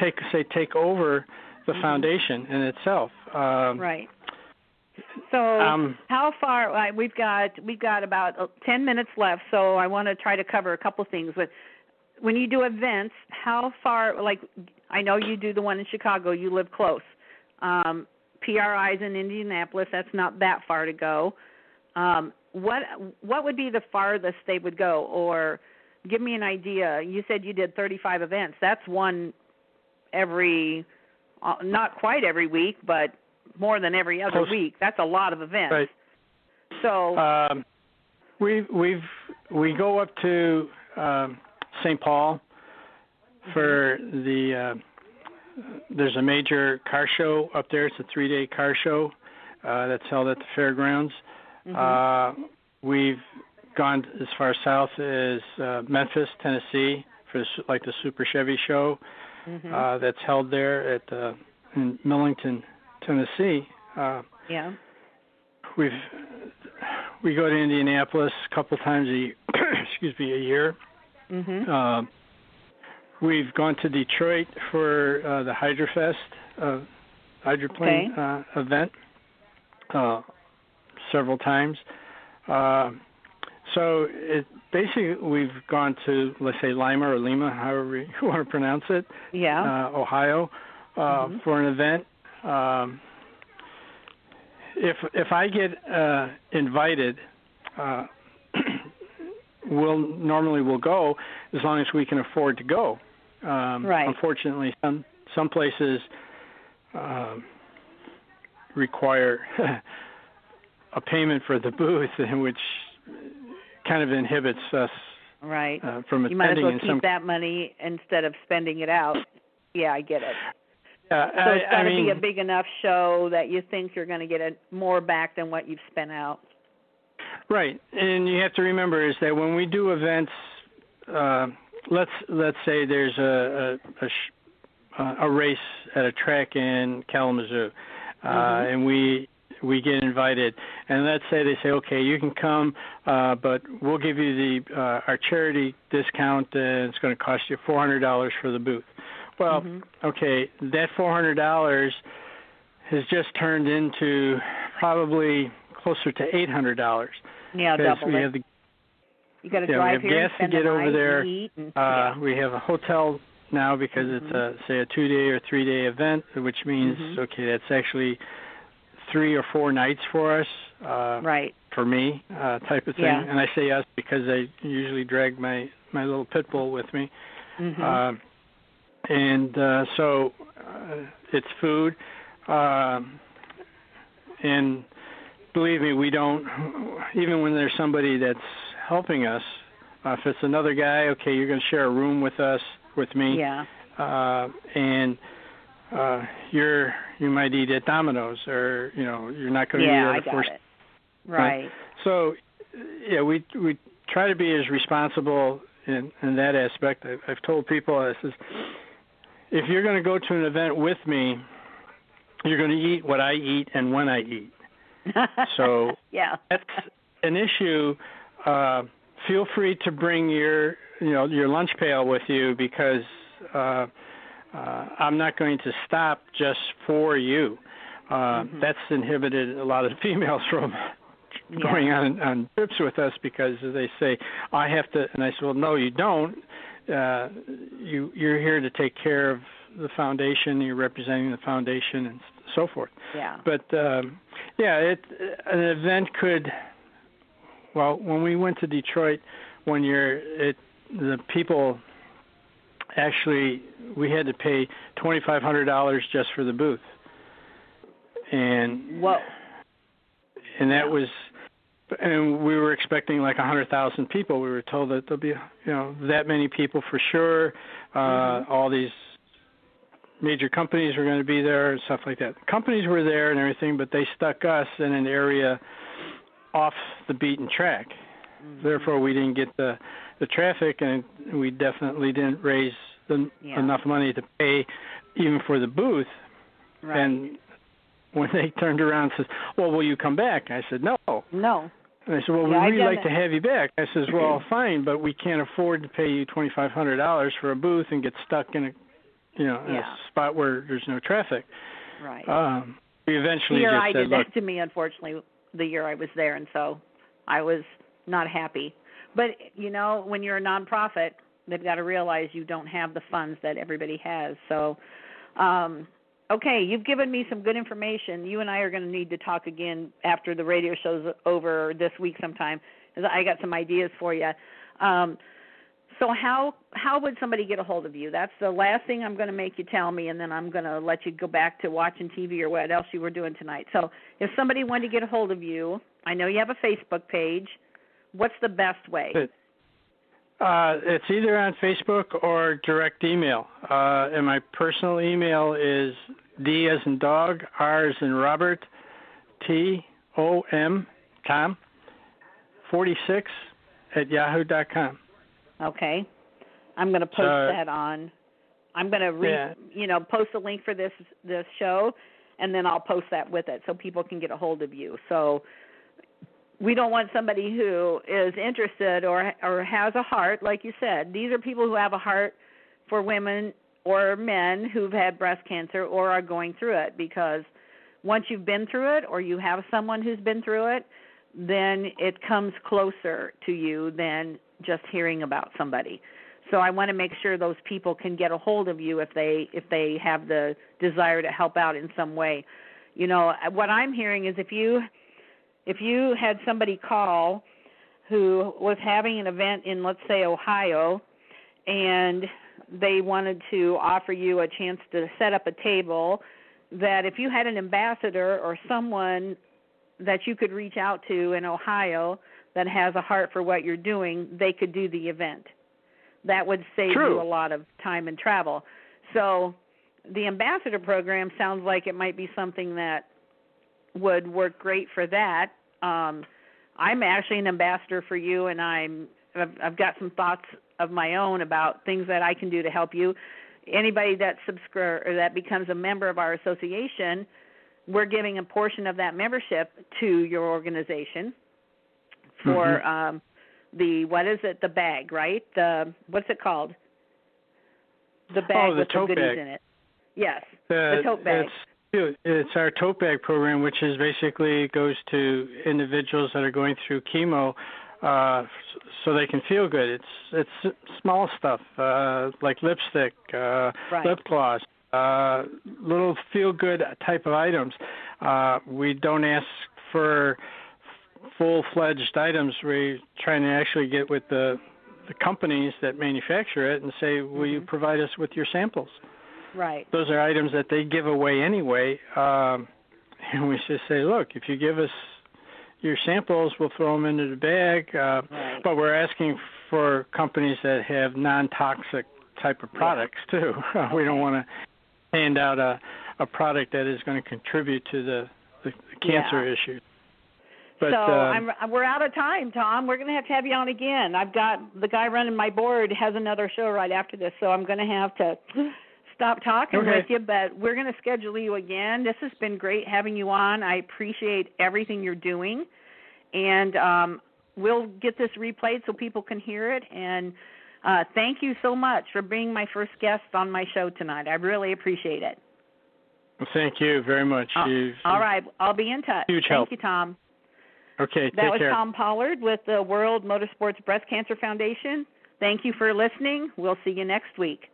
take, say, take over the foundation in itself. Um, right. So um, how far, we've got we've got about ten minutes left, so I want to try to cover a couple things. But when you do events, how far, like, I know you do the one in Chicago, you live close. Um, P R I's in Indianapolis, that's not that far to go. Um, what what would be the farthest they would go? Or give me an idea. You said you did thirty-five events. That's one every, uh, not quite every week, but more than every other close. Week. That's a lot of events. Right. So um, we we've we go up to um, Saint Paul for the. Uh, there's a major car show up there. It's a three-day car show uh, that's held at the fairgrounds. Mm-hmm. Uh, we've gone as far south as uh, Memphis, Tennessee, for the, like the Super Chevy show mm-hmm. uh, that's held there at uh, in Millington, Tennessee. Uh, yeah. We've we go to Indianapolis a couple times a excuse me a year. Mm-hmm. Uh, we've gone to Detroit for uh, the Hydrofest uh, hydroplane okay. uh, event. Uh, several times. Uh, so it, basically we've gone to, let's say, Lima or Lima, however you want to pronounce it, yeah. uh, Ohio, uh, mm-hmm. for an event. Um, if if I get uh, invited, uh, we'll normally we'll go as long as we can afford to go. Um, right. Unfortunately, some, some places um, require... a payment for the booth, which kind of inhibits us right. uh, from attending. You might as well keep some... that money instead of spending it out. Yeah, I get it. Uh, so I, it's got to be a big enough show that you think you're going to get a, more back than what you've spent out. Right, and you have to remember is that when we do events, uh, let's let's say there's a a, a a race at a track in Kalamazoo, uh, mm-hmm. and we. we get invited, and let's say they say, okay, you can come, uh, but we'll give you the uh, our charity discount, and it's going to cost you four hundred dollars for the booth. Well, mm-hmm. okay, that four hundred dollars has just turned into probably closer to eight hundred dollars. Yeah, double we it. Have the, you got to yeah, drive we have here, gas to get over there. And, uh, yeah. We have a hotel now because mm-hmm. it's, a, say, a two-day or three-day event, which means, mm-hmm. okay, that's actually – three or four nights for us, uh, right. for me, uh, type of thing. Yeah. And I say us because I usually drag my, my little pit bull with me. Mm-hmm. Uh, and uh, so uh, it's food. Uh, and believe me, we don't, even when there's somebody that's helping us, uh, if it's another guy, okay, you're going to share a room with us, with me. Yeah. Uh, and uh, you're... You might eat at Domino's, or you know, you're not going to yeah, eat at a force. Right. right. So, yeah, we we try to be as responsible in, in that aspect. I've, I've told people, I says, if you're going to go to an event with me, you're going to eat what I eat and when I eat. So yeah, that's an issue. Uh, feel free to bring your you know your lunch pail with you because. Uh, Uh, I'm not going to stop just for you. Uh, mm-hmm. That's inhibited a lot of females from yeah. going on, on trips with us because they say, I have to, and I say, well, no, you don't. Uh, you, you're here to take care of the foundation. You're representing the foundation and so forth. Yeah. But, um, yeah, it, an event could, well, when we went to Detroit one year, it, the people – actually, we had to pay twenty-five hundred dollars just for the booth, and Whoa. and that yeah. was, and we were expecting like a hundred thousand people. We were told that there'll be, you know, that many people for sure. Uh, mm-hmm. All these major companies were going to be there and stuff like that. Companies were there and everything, but they stuck us in an area off the beaten track. Mm-hmm. Therefore, we didn't get the the traffic, and we definitely didn't raise the, yeah. enough money to pay even for the booth. Right. And when they turned around and said, well, will you come back? I said, no. No. And they said, well, yeah, we'd really like it. to have you back. I says, well, fine, but we can't afford to pay you twenty-five hundred dollars for a booth and get stuck in a, you know, in yeah. a spot where there's no traffic. Right. Um, we eventually just I said, did Look. that to me, unfortunately, the year I was there, and so I was not happy. But, you know, when you're a nonprofit, they've got to realize you don't have the funds that everybody has. So, um, okay, you've given me some good information. You and I are going to need to talk again after the radio show's over this week sometime, because I got some ideas for you. Um, so how how would somebody get a hold of you? That's the last thing I'm going to make you tell me, and then I'm going to let you go back to watching T V or what else you were doing tonight. So if somebody wanted to get a hold of you, I know you have a Facebook page. What's the best way? Uh, it's either on Facebook or direct email. Uh, and my personal email is D as in dog, R as in Robert, T O M, Tom, forty-six at yahoo dot com. Okay. I'm going to post uh, that on. I'm going to re, yeah. you know, post a link for this this show, and then I'll post that with it so people can get a hold of you. So we don't want somebody who is interested or or has a heart, like you said. These are people who have a heart for women or men who've had breast cancer or are going through it, because once you've been through it or you have someone who's been through it, then it comes closer to you than just hearing about somebody. So I want to make sure those people can get a hold of you if they if they have the desire to help out in some way. You know, what I'm hearing is if you – If you had somebody call who was having an event in, let's say, Ohio, and they wanted to offer you a chance to set up a table, that if you had an ambassador or someone that you could reach out to in Ohio that has a heart for what you're doing, they could do the event. That would save True. you a lot of time and travel. So the ambassador program sounds like it might be something that would work great for that. Um, I'm actually an ambassador for you, and I'm I've, I've got some thoughts of my own about things that I can do to help you. Anybody that subscri- or that becomes a member of our association, we're giving a portion of that membership to your organization for mm-hmm. um, the what is it? The bag, right? The what's it called? The bag oh, the with tote the goodies bag. in it. Yes, uh, the tote bag. It's our tote bag program, which is basically goes to individuals that are going through chemo uh, so they can feel good. It's it's small stuff uh, like lipstick, uh, right. lip gloss, uh, little feel-good type of items. Uh, we don't ask for full-fledged items. We're trying to actually get with the, the companies that manufacture it and say, will mm-hmm. you provide us with your samples? Right. Those are items that they give away anyway, um, and we just say, look, if you give us your samples, we'll throw them into the bag. Uh, right. But we're asking for companies that have non-toxic type of products, yeah. too. Okay. We don't want to hand out a, a product that is going to contribute to the, the, the cancer yeah. issue. But, so um, I'm, we're out of time, Tom. We're going to have to have you on again. I've got the guy running my board has another show right after this, so I'm going to have to – stop talking okay. with you, but we're going to schedule you again. This has been great having you on. I appreciate everything you're doing, and um, we'll get this replayed so people can hear it, and uh, thank you so much for being my first guest on my show tonight. I really appreciate it. Well, thank you very much. Uh, you, all right. I'll be in touch. Huge help. Thank you, Tom. Okay, take care. That was Tom Pollard with the World Motorsports Breast Cancer Foundation. Thank you for listening. We'll see you next week.